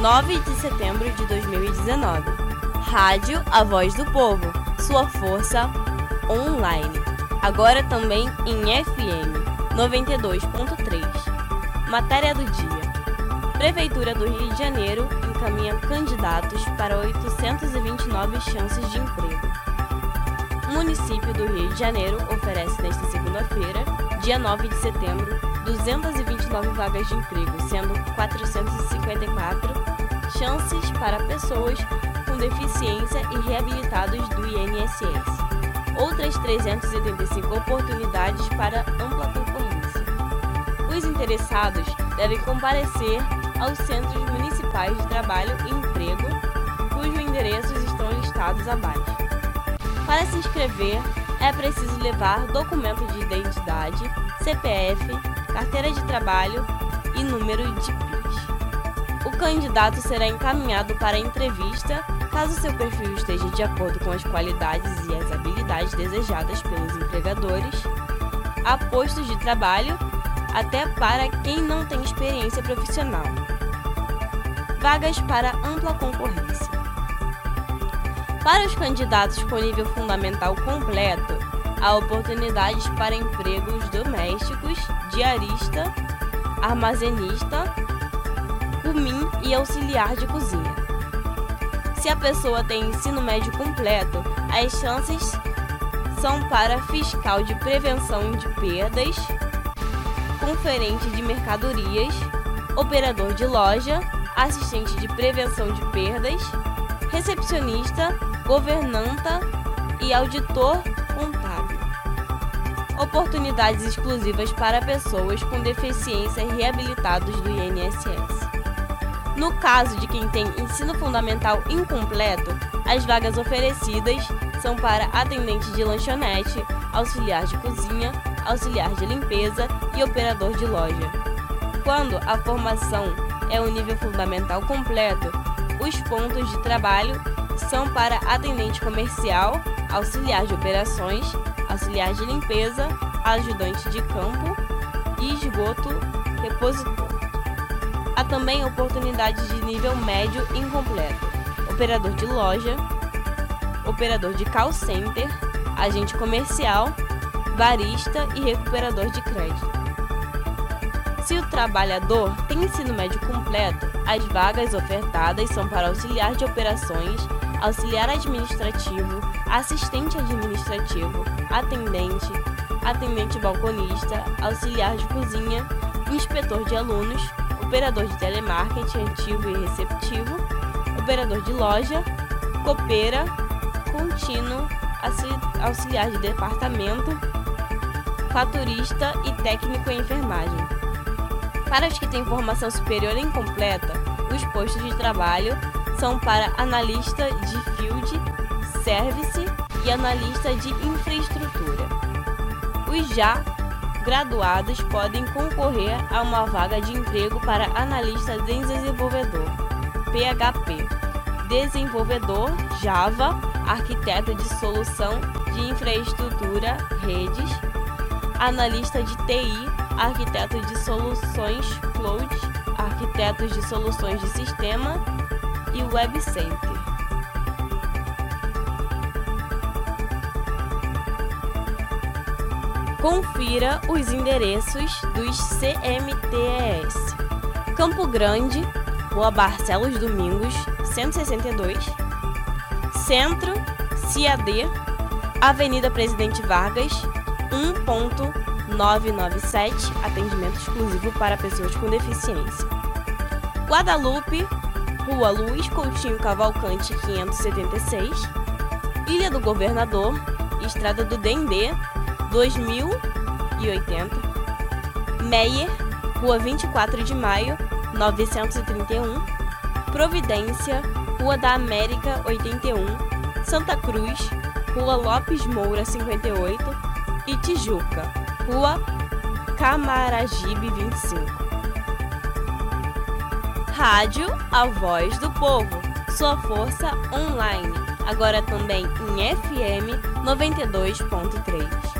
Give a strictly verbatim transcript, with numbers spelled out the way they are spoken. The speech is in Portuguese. nove de setembro de dois mil e dezenove. Rádio A Voz do Povo, sua força online. Agora também em F M noventa e dois ponto três. Matéria do dia. Prefeitura do Rio de Janeiro encaminha candidatos para oitocentos e vinte e nove chances de emprego. O município do Rio de Janeiro oferece nesta segunda-feira, dia nove de setembro, duzentas e vinte e nove vagas de emprego, sendo quatrocentas e cinquenta e quatro chances para pessoas com deficiência e reabilitados do I N S S. Outras trezentas e oitenta e cinco oportunidades para ampla concorrência. Os interessados devem comparecer aos Centros Municipais de Trabalho e Emprego, cujos endereços estão listados abaixo. Para se inscrever, é preciso levar documento de identidade, C P F, carteira de trabalho e número de P I S. O candidato será encaminhado para a entrevista, caso seu perfil esteja de acordo com as qualidades e as habilidades desejadas pelos empregadores, a postos de trabalho, até para quem não tem experiência profissional. Vagas para ampla concorrência. Para os candidatos com nível fundamental completo, há oportunidades para empregos domésticos, diarista, armazenista, cumim e auxiliar de cozinha. Se a pessoa tem ensino médio completo, as chances são para fiscal de prevenção de perdas, conferente de mercadorias, operador de loja, assistente de prevenção de perdas, recepcionista, governanta e auditor contábil. Oportunidades exclusivas para pessoas com deficiência e reabilitados do I N S S. No caso de quem tem ensino fundamental incompleto, as vagas oferecidas são para atendente de lanchonete, auxiliar de cozinha, auxiliar de limpeza e operador de loja. Quando a formação é o nível fundamental completo, os pontos de trabalho são para atendente comercial, auxiliar de operações, auxiliar de limpeza, ajudante de campo e esgoto repositor. Há também oportunidades de nível médio incompleto, operador de loja, operador de call center, agente comercial, barista e recuperador de crédito. Se o trabalhador tem ensino médio completo, as vagas ofertadas são para auxiliar de operações, auxiliar administrativo, assistente administrativo, atendente, atendente balconista, auxiliar de cozinha, inspetor de alunos, operador de telemarketing ativo e receptivo, operador de loja, copeira, contínuo, auxiliar de departamento, faturista e técnico em enfermagem. Para os que têm formação superior incompleta, os postos de trabalho são para analista de field service e analista de infraestrutura. Os já graduados podem concorrer a uma vaga de emprego para analista desenvolvedor, P H P, desenvolvedor Java, arquiteto de solução de infraestrutura, redes, analista de T I, arquiteto de soluções cloud, arquitetos de soluções de sistema e web center. Confira os endereços dos C M T S. Campo Grande, Rua Barcelos Domingos, cento e sessenta e dois. Centro, C A D, Avenida Presidente Vargas, um ponto novecentos e noventa e sete, atendimento exclusivo para pessoas com deficiência. Guadalupe, Rua Luiz Coutinho Cavalcante, quinhentos e setenta e seis. Ilha do Governador, Estrada do Dendê, dois mil e oitenta. Meyer, Rua vinte e quatro de Maio, novecentos e trinta e um. Providência, Rua da América, oitenta e um. Santa Cruz, Rua Lopes Moura, cinquenta e oito. E Tijuca, Rua Camaragibe vinte e cinco. Rádio A Voz do Povo, sua força online. Agora também em F M noventa e dois ponto três.